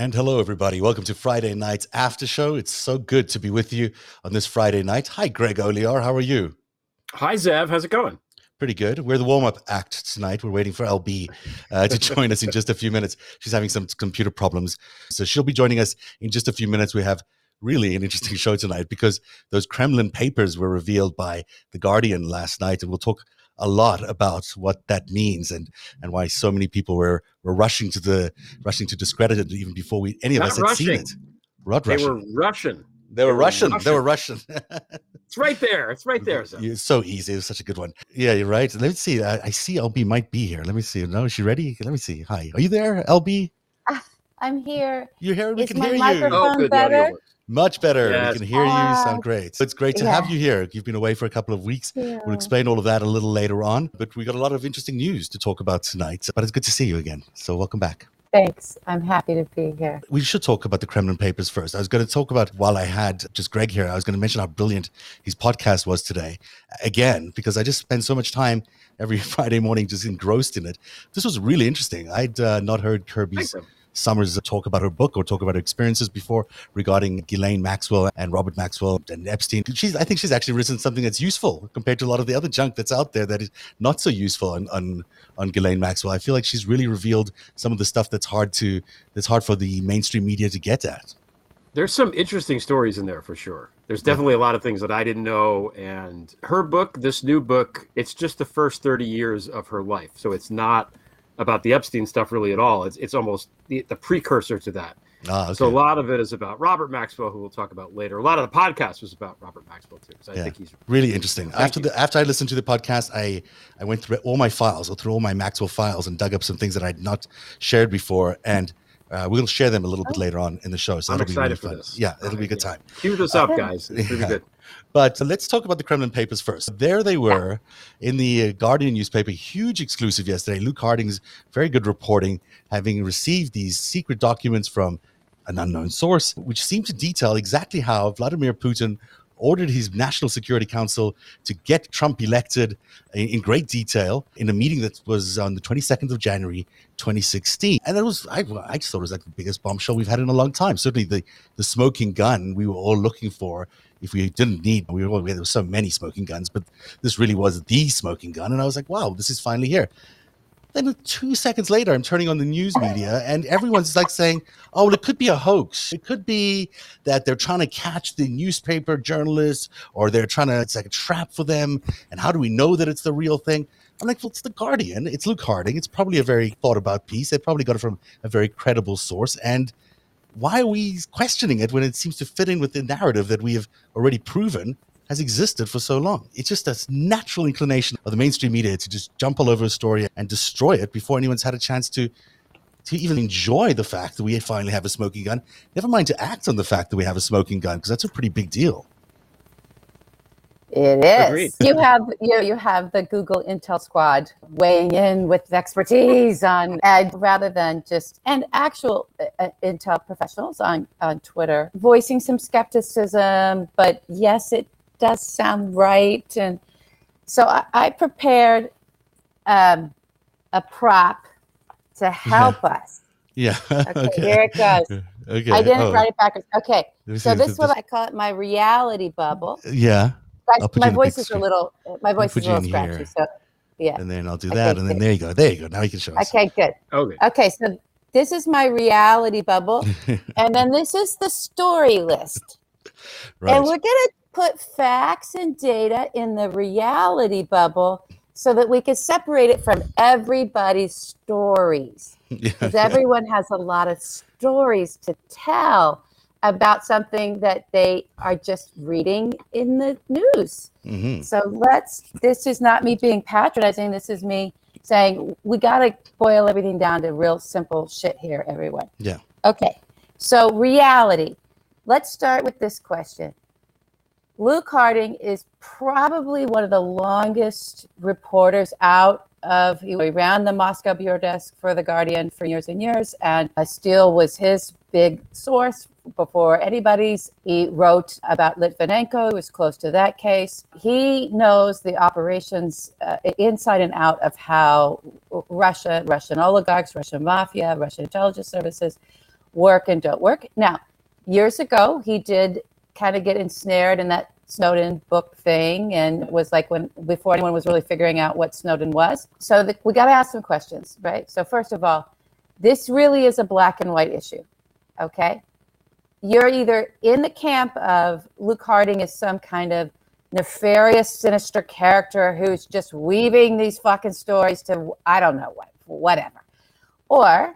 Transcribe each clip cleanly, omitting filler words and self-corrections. And hello, everybody. Welcome to Friday Night's After Show. It's so good to be with you on this Friday night. Hi, Greg Oliar. How are you? Hi, Zev. How's it going? Pretty good. We're the warm-up act tonight. We're waiting for LB to join us in just a few minutes. She's having some computer problems, so she'll be joining us in just a few minutes. We have really an interesting show tonight because those Kremlin papers were revealed by The Guardian last night, and we'll talk a lot about what that means and why so many people were rushing to discredit it even before any of us had seen it. They were Russian. It's right there. So. It's so easy. It was such a good one. Yeah, you're right. Let me see. I see LB might be here. Let me see. No, is she ready? Let me see. Hi. Are you there, LB? I'm here. You're here. We can hear you. Is my microphone better? Much better. Yes. We can hear you. Sound great. So it's great to have you here. You've been away for a couple of weeks. Yeah. We'll explain all of that a little later on. But we got a lot of interesting news to talk about tonight. But it's good to see you again. So welcome back. Thanks. I'm happy to be here. We should talk about the Kremlin papers first. I was going to talk about, while I had just Greg here, I was going to mention how brilliant his podcast was today. Again, because I just spend so much time every Friday morning just engrossed in it. This was really interesting. I'd not heard Kirby's Summers talk about her book or talk about her experiences before regarding Ghislaine Maxwell and Robert Maxwell and Epstein. I think she's actually written something that's useful compared to a lot of the other junk that's out there that is not so useful on Ghislaine Maxwell. I feel like she's really revealed some of the stuff that's hard for the mainstream media to get at. There's some interesting stories in there for sure. There's definitely a lot of things that I didn't know. And her book, this new book, it's just the first 30 years of her life. So it's not about the Epstein stuff really at all. It's almost the precursor to that. Okay. So a lot of it is about Robert Maxwell, who we'll talk about later. A lot of the podcast was about Robert Maxwell too. So I think he's really interesting. After I listened to the podcast, I went through all my files, or through all my Maxwell files, and dug up some things that I'd not shared before. And we'll share them a little bit later on in the show. So I'm excited for this. Yeah, it'll be a good time. Cue this up, guys. It's really good. But let's talk about the Kremlin papers first. There they were in the Guardian newspaper, huge exclusive yesterday. Luke Harding's very good reporting, having received these secret documents from an unknown source, which seemed to detail exactly how Vladimir Putin ordered his National Security Council to get Trump elected in great detail in a meeting that was on the 22nd of January, 2016. And that was, I just thought it was like the biggest bombshell we've had in a long time. Certainly the smoking gun we were all looking for. If we didn't need, there were so many smoking guns, but this really was the smoking gun. And I was like, wow, this is finally here. Then 2 seconds later, I'm turning on the news media and everyone's like saying, oh, well, it could be a hoax. It could be that they're trying to catch the newspaper journalists, or it's like a trap for them. And how do we know that it's the real thing? I'm like, well, it's The Guardian. It's Luke Harding. It's probably a very thought about piece. They probably got it from a very credible source. And why are we questioning it when it seems to fit in with the narrative that we have already proven has existed for so long? It's just a natural inclination of the mainstream media to just jump all over a story and destroy it before anyone's had a chance to even enjoy the fact that we finally have a smoking gun, never mind to act on the fact that we have a smoking gun, because that's a pretty big deal. It is. Agreed. You have the Google Intel squad weighing in with expertise on, and rather than just and actual Intel professionals on Twitter voicing some skepticism. But yes, it does sound right. And so I prepared a prop to help us. Yeah. Okay. Here it goes. Okay. I didn't write it backwards. Okay. So this is what I call it, my reality bubble. Yeah. My voice is a little scratchy, so yeah. And then I'll do that, and then there you go. Now you can show us. Okay, good. Okay, so this is my reality bubble, and then this is the story list. Right. And we're going to put facts and data in the reality bubble so that we can separate it from everybody's stories. Because everyone has a lot of stories to tell about something that they are just reading in the news. Mm-hmm. So this is not me being patronizing. This is me saying, we got to boil everything down to real simple shit here, everyone. Yeah. Okay. So reality. Let's start with this question. Luke Harding is probably one of the longest reporters out of, he ran the Moscow bureau desk for The Guardian for years and years, and Steele was his big source before anybody's. He wrote about Litvinenko, who was close to that case. He knows the operations inside and out of how Russia, Russian oligarchs, Russian mafia, Russian intelligence services work and don't work. Now, years ago, he did kind of get ensnared in that Snowden book thing, and was like before anyone was really figuring out what Snowden was. So we got to ask some questions, right? So first of all, this really is a black and white issue, okay? You're either in the camp of Luke Harding is some kind of nefarious, sinister character who's just weaving these fucking stories to I don't know what, whatever. Or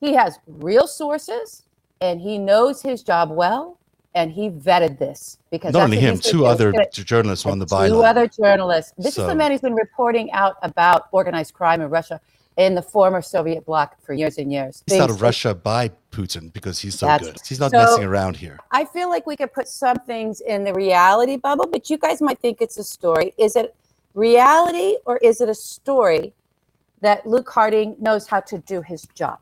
he has real sources and he knows his job well. And he vetted this because not only him, two other journalists on the byline. Two other journalists. This is the man who's been reporting out about organized crime in Russia in the former Soviet bloc for years and years. He's out of Russia by Putin because he's so good. He's not messing around here. I feel like we could put some things in the reality bubble, but you guys might think it's a story. Is it reality or is it a story that Luke Harding knows how to do his job?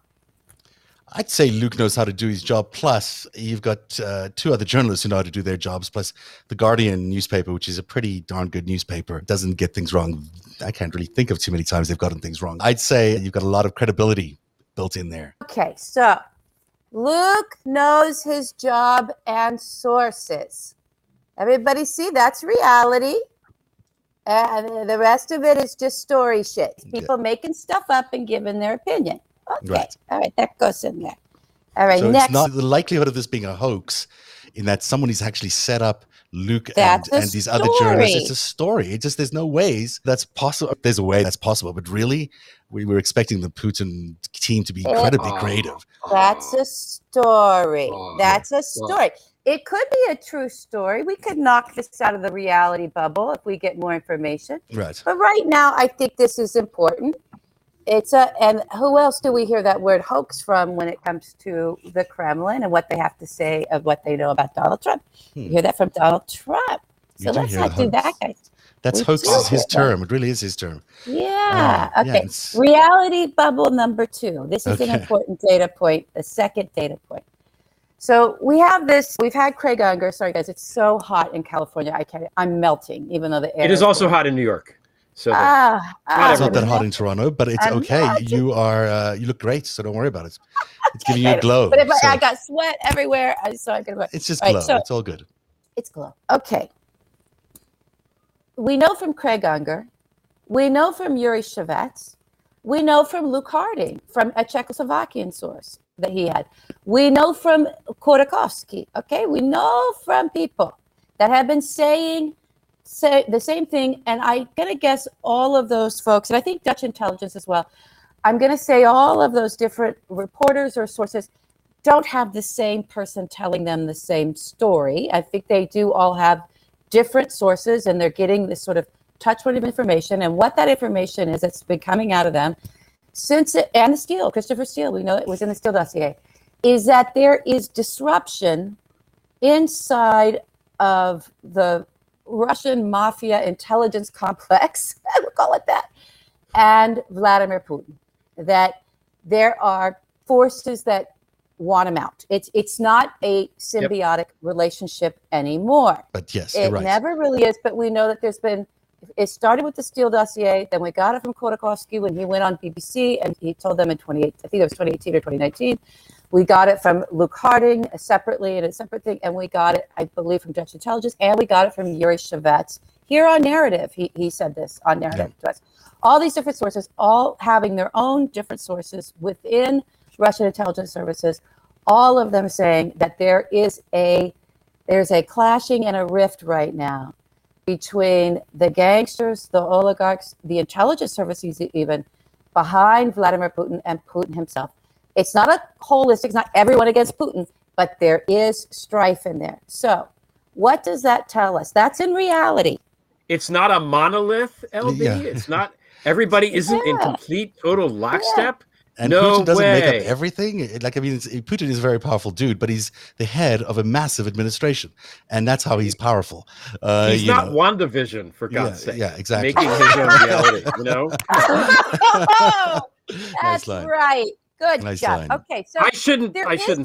I'd say Luke knows how to do his job, plus you've got two other journalists who know how to do their jobs, plus The Guardian newspaper, which is a pretty darn good newspaper. It doesn't get things wrong. I can't really think of too many times they've gotten things wrong. I'd say you've got a lot of credibility built in there. Okay, so Luke knows his job and sources. Everybody see? That's reality. The rest of it is just story shit. People making stuff up and giving their opinion. Okay. Right. All right. That goes in there. All right. So next. It's not the likelihood of this being a hoax in that someone has actually set up Luke and these other journalists. It's a story. It just, there's no ways that's possible. There's a way that's possible. But really, we were expecting the Putin team to be incredibly creative. That's a story. That's a story. It could be a true story. We could knock this out of the reality bubble if we get more information. Right. But right now, I think this is important. And who else do we hear that word hoax from when it comes to the Kremlin and what they have to say of what they know about Donald Trump? You hear that from Donald Trump. So let's not do that, guys. That's hoax is his term. It really is his term. Yeah. Okay. Yeah, reality bubble number two. This is an important data point, the second data point. So we have this. We've had Craig Unger. Sorry, guys. It's so hot in California. I'm melting, even though the air is also hot in New York. So it's not that hot in Toronto, but it's okay. You look great, so don't worry about it. It's giving you a glow. But I got sweat everywhere, so I'm gonna. It's just glow. Right, so it's all good. It's glow. Okay. We know from Craig Unger, we know from Yuri Shvetz, we know from Luke Harding, from a Czechoslovakian source that he had. We know from Khodorkovsky. Okay, we know from people that have been say the same thing, and I'm going to guess all of those folks, and I think Dutch intelligence as well, I'm going to say all of those different reporters or sources don't have the same person telling them the same story. I think they do all have different sources, and they're getting this sort of touchwood of information, and what that information is that's been coming out of them since Christopher Steele, we know it was in the Steele dossier, is that there is disruption inside of the Russian mafia intelligence complex, I would call it that, and Vladimir Putin, that there are forces that want him out. It's not a symbiotic relationship anymore. But yes, it never really is, but we know that there's been, it started with the Steele dossier, then we got it from Khodorkovsky when he went on BBC and he told them in 2018 or 2019, we got it from Luke Harding separately in a separate thing, and we got it, I believe, from Dutch intelligence, and we got it from Yuri Shvetz here on Narrative. He said this on Narrative to us. All these different sources, all having their own different sources within Russian intelligence services, all of them saying that there's a clashing and a rift right now between the gangsters, the oligarchs, the intelligence services even, behind Vladimir Putin and Putin himself. It's not a holistic, it's not everyone against Putin, but there is strife in there. So what does that tell us? That's in reality. It's not a monolith, LB. Yeah. It's not, everybody isn't in complete, total lockstep. Yeah. And Putin doesn't make up everything. Putin is a very powerful dude, but he's the head of a massive administration. And that's how he's powerful. He's not WandaVision, for God's sake. Yeah, exactly. Making his own reality, you know? That's right. Good job. Okay, so I shouldn't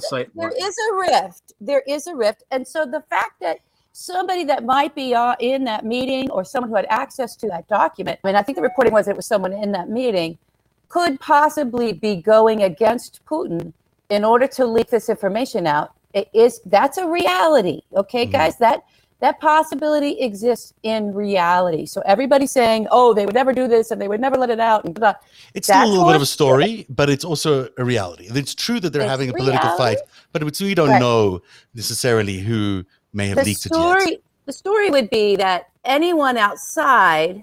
cite. There is a rift. There is a rift, and so the fact that somebody that might be in that meeting or someone who had access to that document, I mean, I think the reporting was it was someone in that meeting, could possibly be going against Putin in order to leak this information out. It is, that's a reality. Okay, guys, that possibility exists in reality. So everybody's saying, oh, they would never do this and they would never let it out. And blah, blah. It's still a little bit of a story, but it's also a reality. It's true that they're having a political fight, but we don't know necessarily who may have leaked it yet. The story would be that anyone outside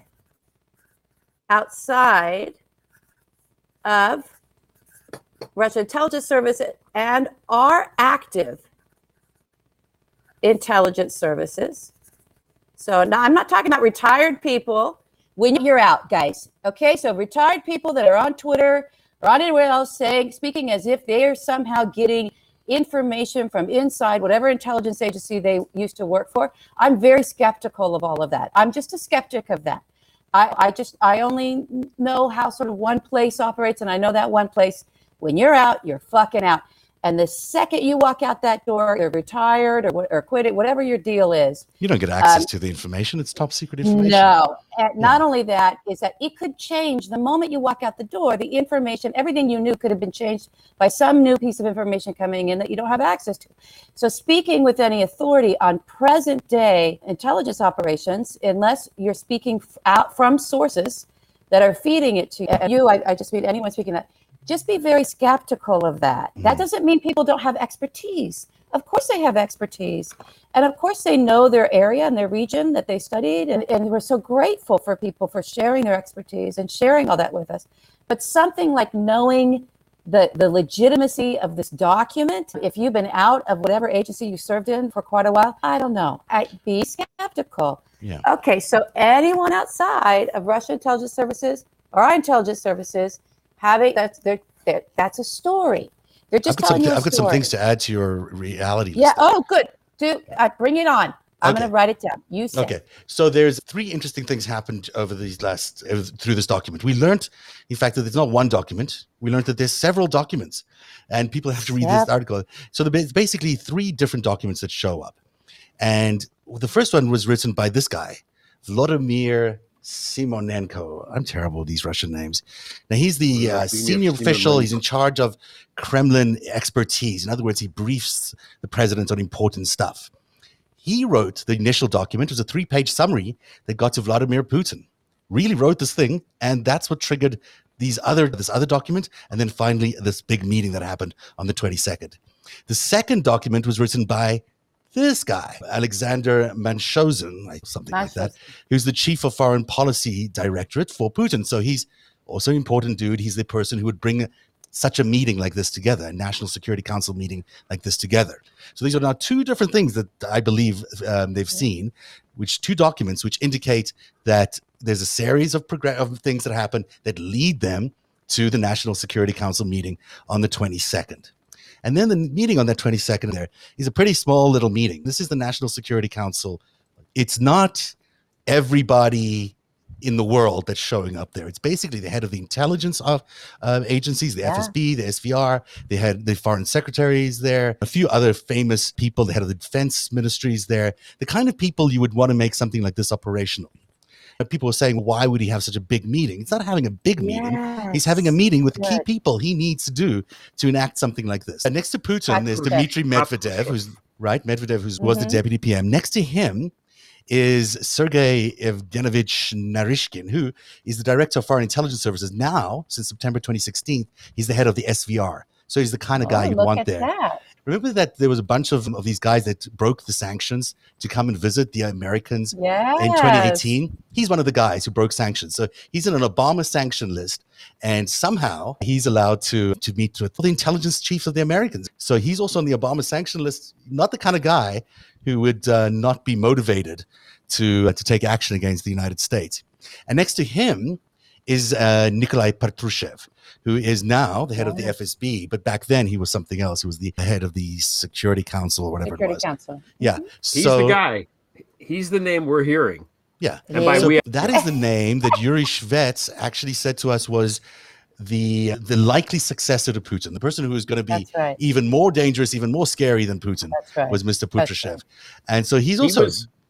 of Russian intelligence service and our active intelligence services. So now I'm not talking about retired people when you're out, guys. Okay, so retired people that are on Twitter or on anywhere else speaking as if they are somehow getting information from inside whatever intelligence agency they used to work for. I'm very skeptical of all of that. I'm just a skeptic of that. I only know how sort of one place operates, and I know that one place. When you're out, you're fucking out. And the second you walk out that door, you're retired or quit it, whatever your deal is. You don't get access to the information. It's top secret information. No. And not only that, is that it could change. The moment you walk out the door, the information, everything you knew could have been changed by some new piece of information coming in that you don't have access to. So speaking with any authority on present day intelligence operations, unless you're speaking out from sources that are feeding it to you, and I just mean anyone speaking that, just be very skeptical of that. That doesn't mean people don't have expertise. Of course they have expertise. And of course they know their area and their region that they studied. And we're so grateful for people for sharing their expertise and sharing all that with us. But something like knowing the legitimacy of this document, if you've been out of whatever agency you served in for quite a while, I don't know. I'd be skeptical. Yeah. Okay, so anyone outside of Russian intelligence services or our intelligence services having that's a story. They're just telling you a story. I've got some things to add to your reality. Yeah. Oh, good. Do bring it on. I'm going to write it down. You say. Okay. So there's three interesting things happened over these through this document. We learned, in fact, that it's not one document. We learned that there's several documents, and people have to read this article. So there's basically three different documents that show up, and the first one was written by this guy, Vladimir Simonenko. I'm terrible with these Russian names. Now, he's the senior official. He's in charge of Kremlin expertise. In other words, he briefs the president on important stuff. He wrote the initial document. It was a 3-page summary that got to Vladimir Putin. Really wrote this thing, and that's what triggered this other document, and then finally this big meeting that happened on the 22nd. The second document was written by this guy, Alexander Manchosen, something like that, who's the chief of foreign policy directorate for Putin. So he's also an important dude. He's the person who would bring such a meeting like this together, a National Security Council meeting like this together. So these are now two different things that I believe they've seen, which two documents which indicate that there's a series of things that happen that lead them to the National Security Council meeting on the 22nd. And then the meeting on that 22nd there is a pretty small little meeting. This is the National Security Council. It's not everybody in the world that's showing up there. It's basically the head of the intelligence of agencies, the FSB, the SVR. They had the foreign secretaries there, a few other famous people, the head of the defense ministries there, the kind of people you would want to make something like this operational. People were saying, why would he have such a big meeting? He's not having a big meeting. He's having a meeting with key people he needs to do to enact something like this. And next to Putin, there's Dmitry Medvedev, who was the deputy PM. Next to him is Sergei Evgenovich Naryshkin, who is the director of foreign intelligence services. Now, since September 2016, he's the head of the SVR. So he's the kind of guy you want there. Remember that there was a bunch of these guys that broke the sanctions to come and visit the Americans in 2018? He's one of the guys who broke sanctions. So he's in an Obama sanction list, and somehow he's allowed to meet with the intelligence chiefs of the Americans. So he's also on the Obama sanction list, not the kind of guy who would not be motivated to take action against the United States. And next to him is Nikolai Patrushev, who is now the head of the FSB, but back then he was something else. He was the head of the Security Council or whatever it was. Yeah. He's the guy. He's the name we're hearing. Yeah. And that is the name that Yuri Shvetz actually said to us was the likely successor to Putin, the person who is going to be even more dangerous, even more scary than Putin was Mr. Patrushev. And so he's also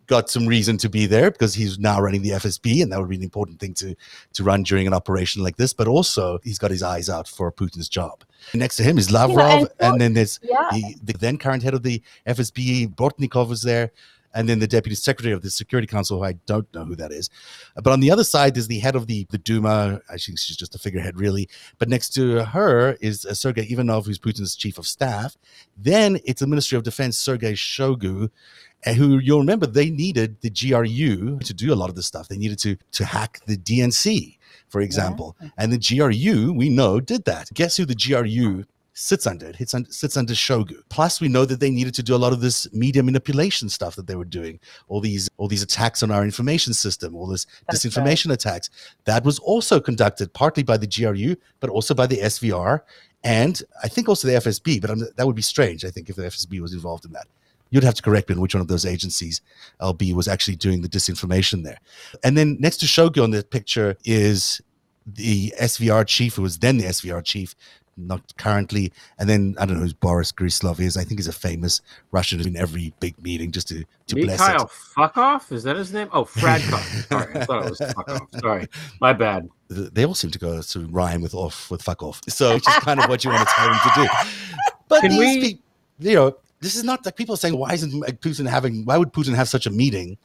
got some reason to be there because he's now running the FSB, and that would be an important thing to run during an operation like this. But also, he's got his eyes out for Putin's job. Next to him is Lavrov, and then there's the then current head of the FSB, Bortnikov, was there, and then the deputy secretary of the Security Council, who I don't know who that is. But on the other side, there's the head of the Duma. Actually, she's just a figurehead, really. But next to her is Sergei Ivanov, who's Putin's chief of staff. Then it's the Ministry of Defense, Sergei Shoigu, who, you'll remember, they needed the GRU to do a lot of this stuff. They needed to hack the DNC, for example. Yeah. And the GRU, we know, did that. Guess who the GRU sits under? It sits under Shoigu. Plus, we know that they needed to do a lot of this media manipulation stuff that they were doing, all these attacks on our information system, all this disinformation attacks. That was also conducted partly by the GRU, but also by the SVR, and I think also the FSB, but that would be strange, I think, if the FSB was involved in that. You'd have to correct me on which one of those agencies, LB, was actually doing the disinformation there. And then next to Shoigu on the picture is the SVR chief, who was then the SVR chief, not currently. And then, I don't know who Boris Gryslov is. I think he's a famous Russian who's in every big meeting just to bless it. Mikhail Fuckoff? Is that his name? Oh, Fradkov. Sorry, I thought it was Fuckoff. Sorry, my bad. They all seem to go to rhyme with Fuckoff. So, which is kind of what you want to tell him to do. But you know, this is not like people are saying, why would Putin have such a meeting?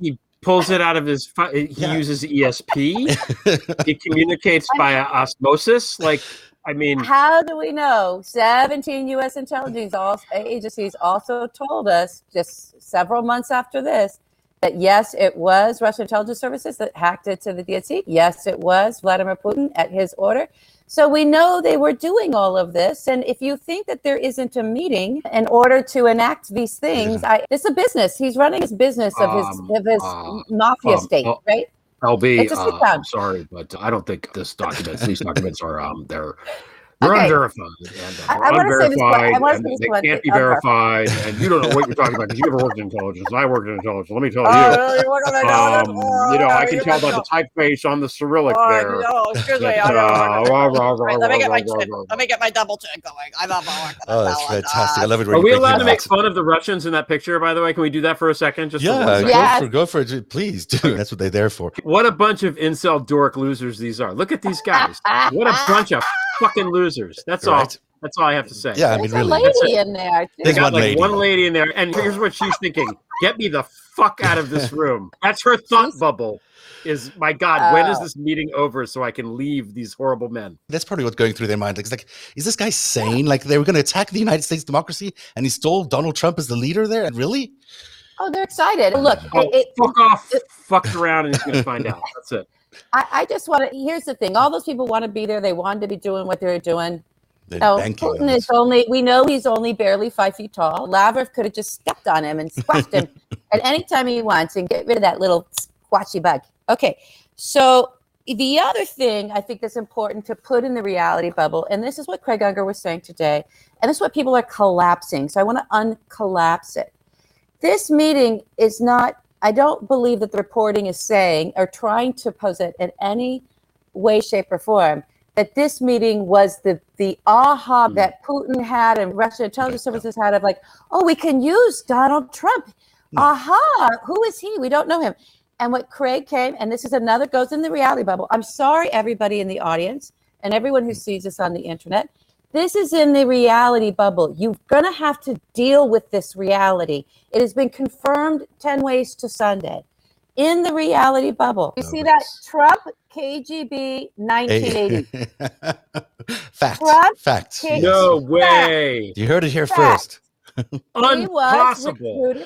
He pulls it out of his, he uses ESP. He communicates by osmosis. Like, I mean, how do we know? 17 U.S. intelligence agencies also told us just several months after this that, yes, it was Russian intelligence services that hacked it to the DNC. Yes, it was Vladimir Putin at his order. So we know they were doing all of this. And if you think that there isn't a meeting in order to enact these things, it's a business. He's running his business of his mafia state, right? LB, I'm sorry, but I don't think these documents are they're unverified. And, they can't be verified, and you don't know what you're talking about because you never worked in intelligence. I worked in intelligence. Let me tell you. I can tell by the typeface on the Cyrillic there. No, excuse me. Let me get my double check going. I'm not working. Oh, that's fantastic. I love it. Are we allowed to make fun of the Russians in that picture, by the way? Can we do that for a second? Just go for it. Please do. That's what they're there for. What a bunch of incel dork losers these are. Look at these guys. What a bunch of fucking losers. That's all. That's all I have to say. Yeah, I mean, really. There's a lady in there. They got like one lady in there, and here's what she's thinking: get me the fuck out of this room. That's her thought bubble. Is, my God, when is this meeting over so I can leave these horrible men? That's probably what's going through their mind. Like, is this guy sane? Like, they were going to attack the United States democracy and install Donald Trump as the leader there? And really? Oh, they're excited. Look, fuck off. Fucked around, and he's going to find out. That's it. I just want to. Here's the thing: all those people want to be there. They wanted to be doing what they're doing. Putin is only. We know he's only barely 5 feet tall. Lavrov could have just stepped on him and squashed him at any time he wants and get rid of that little squashy bug. Okay, so the other thing I think that's important to put in the reality bubble, and this is what Craig Unger was saying today, and this is what people are collapsing. So I want to uncollapse it. This meeting is not. I don't believe that the reporting is saying or trying to pose it in any way, shape, or form that this meeting was the aha that Putin had and Russian intelligence services had of like, oh, we can use Donald Trump. Aha, who is he? We don't know him. And what Craig came, and this is another, goes in the reality bubble. I'm sorry, everybody in the audience and everyone who sees this on the internet. This is in the reality bubble. You're going to have to deal with this reality. It has been confirmed 10 ways to Sunday. In the reality bubble. You see that? Trump, KGB, 1980. Fact. Trump, fact. KGB. No way. Fact. You heard it here first. Impossible.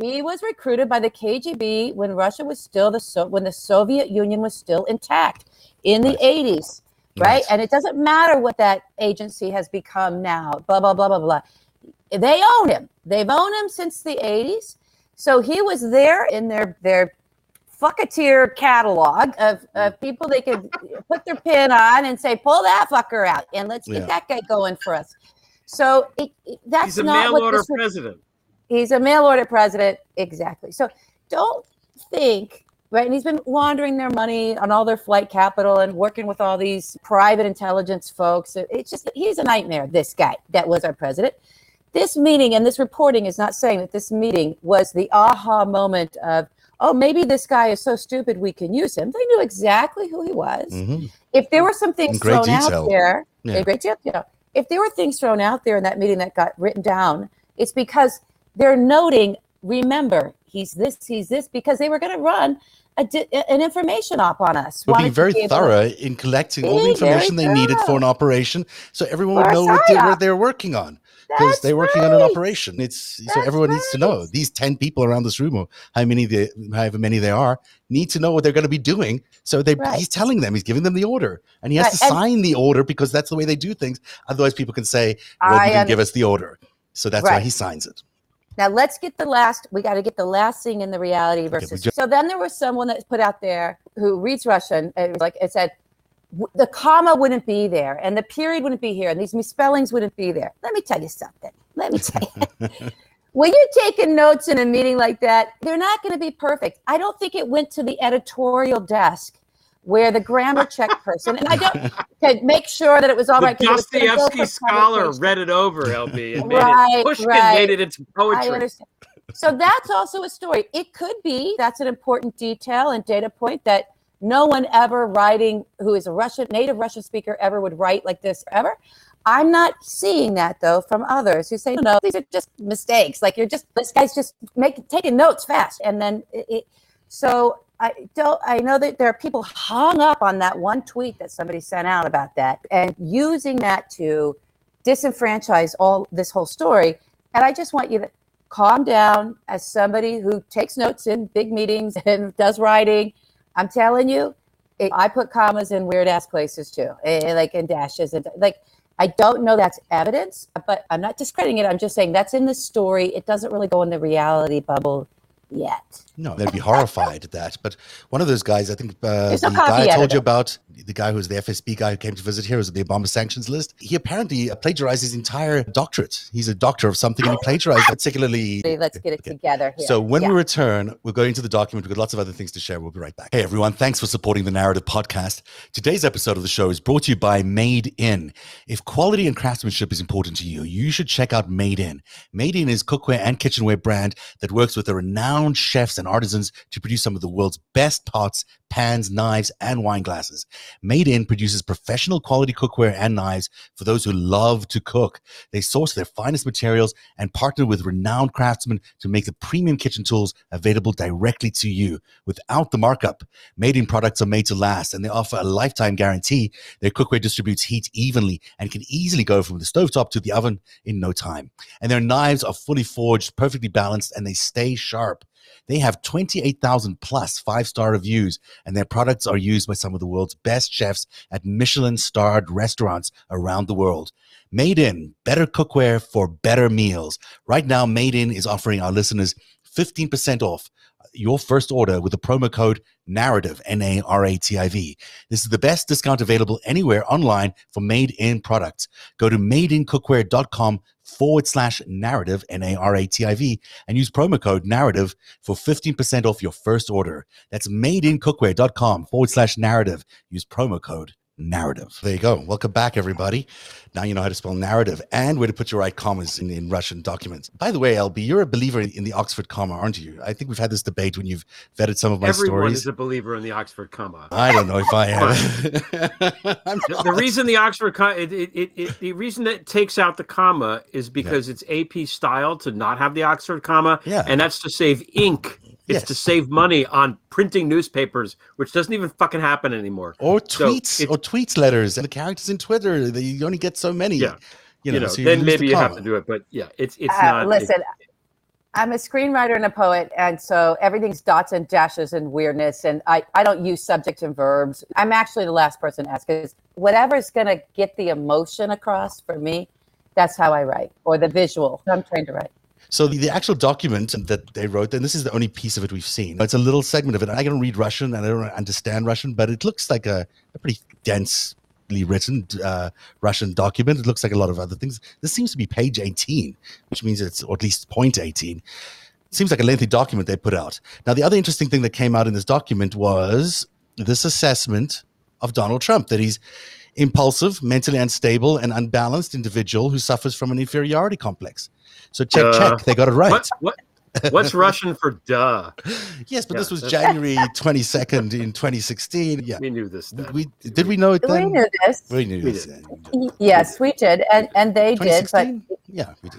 He was recruited by the KGB when Russia was still when the Soviet Union was still intact in the 80s. Right? And it doesn't matter what that agency has become now, blah, blah, blah, blah, blah. They own him. They've owned him since the 80s. So he was there in their fucketeer catalog of people they could put their pin on and say, pull that fucker out and let's get that guy going for us. So he's a mail-order president. He's a mail-order president. Exactly. So don't think... Right, and he's been laundering their money on all their flight capital and working with all these private intelligence folks. It's just, he's a nightmare, this guy that was our president. This meeting and this reporting is not saying that this meeting was the aha moment of, oh, maybe this guy is so stupid we can use him. They knew exactly who he was. Mm-hmm. If there were some things thrown out there, in great detail, if there were things thrown out there in that meeting that got written down, it's because they're noting, remember, he's this, because they were going to run an information op on us. We'll be very thorough in collecting all the information they needed for an operation, so everyone would know what they're working on. Because they're working on an operation. So everyone needs to know. These 10 people around this room, or however many they are, need to know what they're going to be doing. So he's telling them, he's giving them the order. And he has to sign the order because that's the way they do things. Otherwise, people can say, well, you didn't give us the order. So that's why he signs it. Now, let's get we got to get the last thing in the reality versus. So then there was someone that put out there who reads Russian, and it said, the comma wouldn't be there, and the period wouldn't be here, and these misspellings wouldn't be there. Let me tell you something. When you're taking notes in a meeting like that, they're not going to be perfect. I don't think it went to the editorial desk where the grammar check person, and I don't make sure that it was all right. Dostoevsky scholar read it over, LB, and Pushkin made it into poetry. I understand. So that's also a story. It could be, that's an important detail and data point that no one ever writing who is a native Russian speaker ever would write like this ever. I'm not seeing that though from others who say, no, these are just mistakes. Like this guy's just taking notes fast. And then I know that there are people hung up on that one tweet that somebody sent out about that and using that to disenfranchise this whole story. And I just want you to calm down as somebody who takes notes in big meetings and does writing. I'm telling you, I put commas in weird ass places too, and dashes. And I don't know that's evidence, but I'm not discrediting it. I'm just saying that's in the story. It doesn't really go in the reality bubble yet. No, they'd be horrified at that. But one of those guys, I think the guy I told you about, the guy who was the FSB guy who came to visit here, was the Obama sanctions list. He apparently plagiarized his entire doctorate. He's a doctor of something, and he plagiarized particularly. Let's get it together here. So when we return, we're going to the document. We've got lots of other things to share. We'll be right back. Hey, everyone. Thanks for supporting the Narrative Podcast. Today's episode of the show is brought to you by Made In. If quality and craftsmanship is important to you, you should check out Made In. Made In is a cookware and kitchenware brand that works with a renowned chefs and artisans to produce some of the world's best pots, pans, knives, and wine glasses. Made In produces professional quality cookware and knives for those who love to cook. They source their finest materials and partner with renowned craftsmen to make the premium kitchen tools available directly to you without the markup. Made In products are made to last, and they offer a lifetime guarantee. Their cookware distributes heat evenly and can easily go from the stovetop to the oven in no time. And their knives are fully forged, perfectly balanced, and they stay sharp. They have 28,000 plus 5-star reviews, and their products are used by some of the world's best chefs at Michelin-starred restaurants around the world. Made In, better cookware for better meals. Right now, Made In is offering our listeners 15% off your first order with the promo code NARRATIVE, N-A-R-A-T-I-V. This is the best discount available anywhere online for Made In products. Go to madeincookware.com/narrative, N-A-R-A-T-I-V, and use promo code NARRATIVE for 15% off your first order. That's madeincookware.com/narrative. Use promo code NARRATIVE. There you go. Welcome back, everybody. Now you know how to spell narrative and where to put your right commas in Russian documents. By the way, LB, you're a believer in the Oxford comma, aren't you? I think we've had this debate when you've vetted some of my stories. Everyone is a believer in the Oxford comma. I don't know if I am. The reason the Oxford comma, the reason that it takes out the comma is because it's AP style to not have the Oxford comma, and that's to save ink. It's to save money on printing newspapers, which doesn't even fucking happen anymore. Or tweets letters, and the characters in Twitter, you only get so many. Yeah. So then maybe you have to do it, but it's not. Listen, I'm a screenwriter and a poet, and so everything's dots and dashes and weirdness, and I don't use subjects and verbs. I'm actually the last person to ask, because whatever's going to get the emotion across for me, that's how I write, or the visual. I'm trained to write. So the actual document that they wrote, and this is the only piece of it we've seen. It's a little segment of it. I don't read Russian, and I don't understand Russian, but it looks like a pretty densely written Russian document. It looks like a lot of other things. This seems to be page 18, which means it's, or at least point 18. It seems like a lengthy document they put out. Now, the other interesting thing that came out in this document was this assessment of Donald Trump, that he's impulsive, mentally unstable, and unbalanced individual who suffers from an inferiority complex. So check, they got it right. What's Russian for duh? Yes, but this was January 22nd in 2016. Yeah, we knew this then. Did we know it then? We knew this. We knew this then. Yes, we did, and they did. But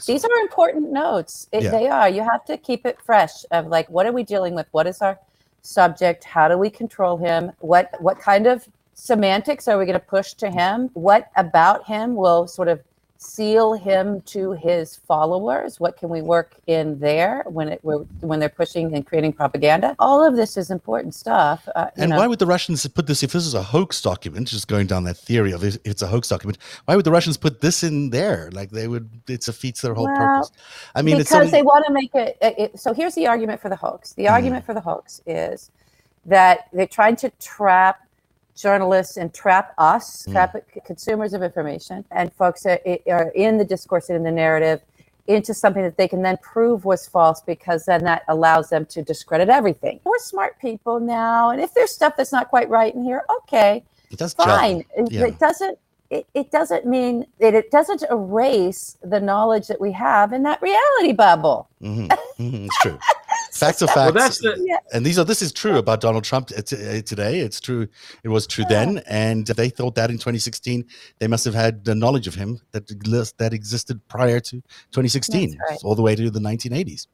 these are important notes. They are. You have to keep it fresh of like, what are we dealing with? What is our subject? How do we control him? What kind of semantics are we going to push to him? What about him will sort of seal him to his followers? What can we work in there when they're pushing and creating propaganda? All of this is important stuff. Why would the Russians put this, if this is a hoax document, just going down that theory of if it's a hoax document, why would the Russians put this in there? Like they would, it defeats their whole purpose. I mean, because they want to make it. So here's the argument for the hoax. The argument for the hoax is that they're trying to trap journalists and trap us, trap consumers of information, and folks are in the discourse and in the narrative into something that they can then prove was false, because then that allows them to discredit everything. We're smart people now, and if there's stuff that's not quite right in here, okay, fine. Yeah. It doesn't erase the knowledge that we have in that reality bubble. It's true. Facts are facts. Well, this is true about Donald Trump today. It's true. It was true then, and they thought that in 2016 they must have had the knowledge of him that existed prior to 2016, all the way to the 1980s.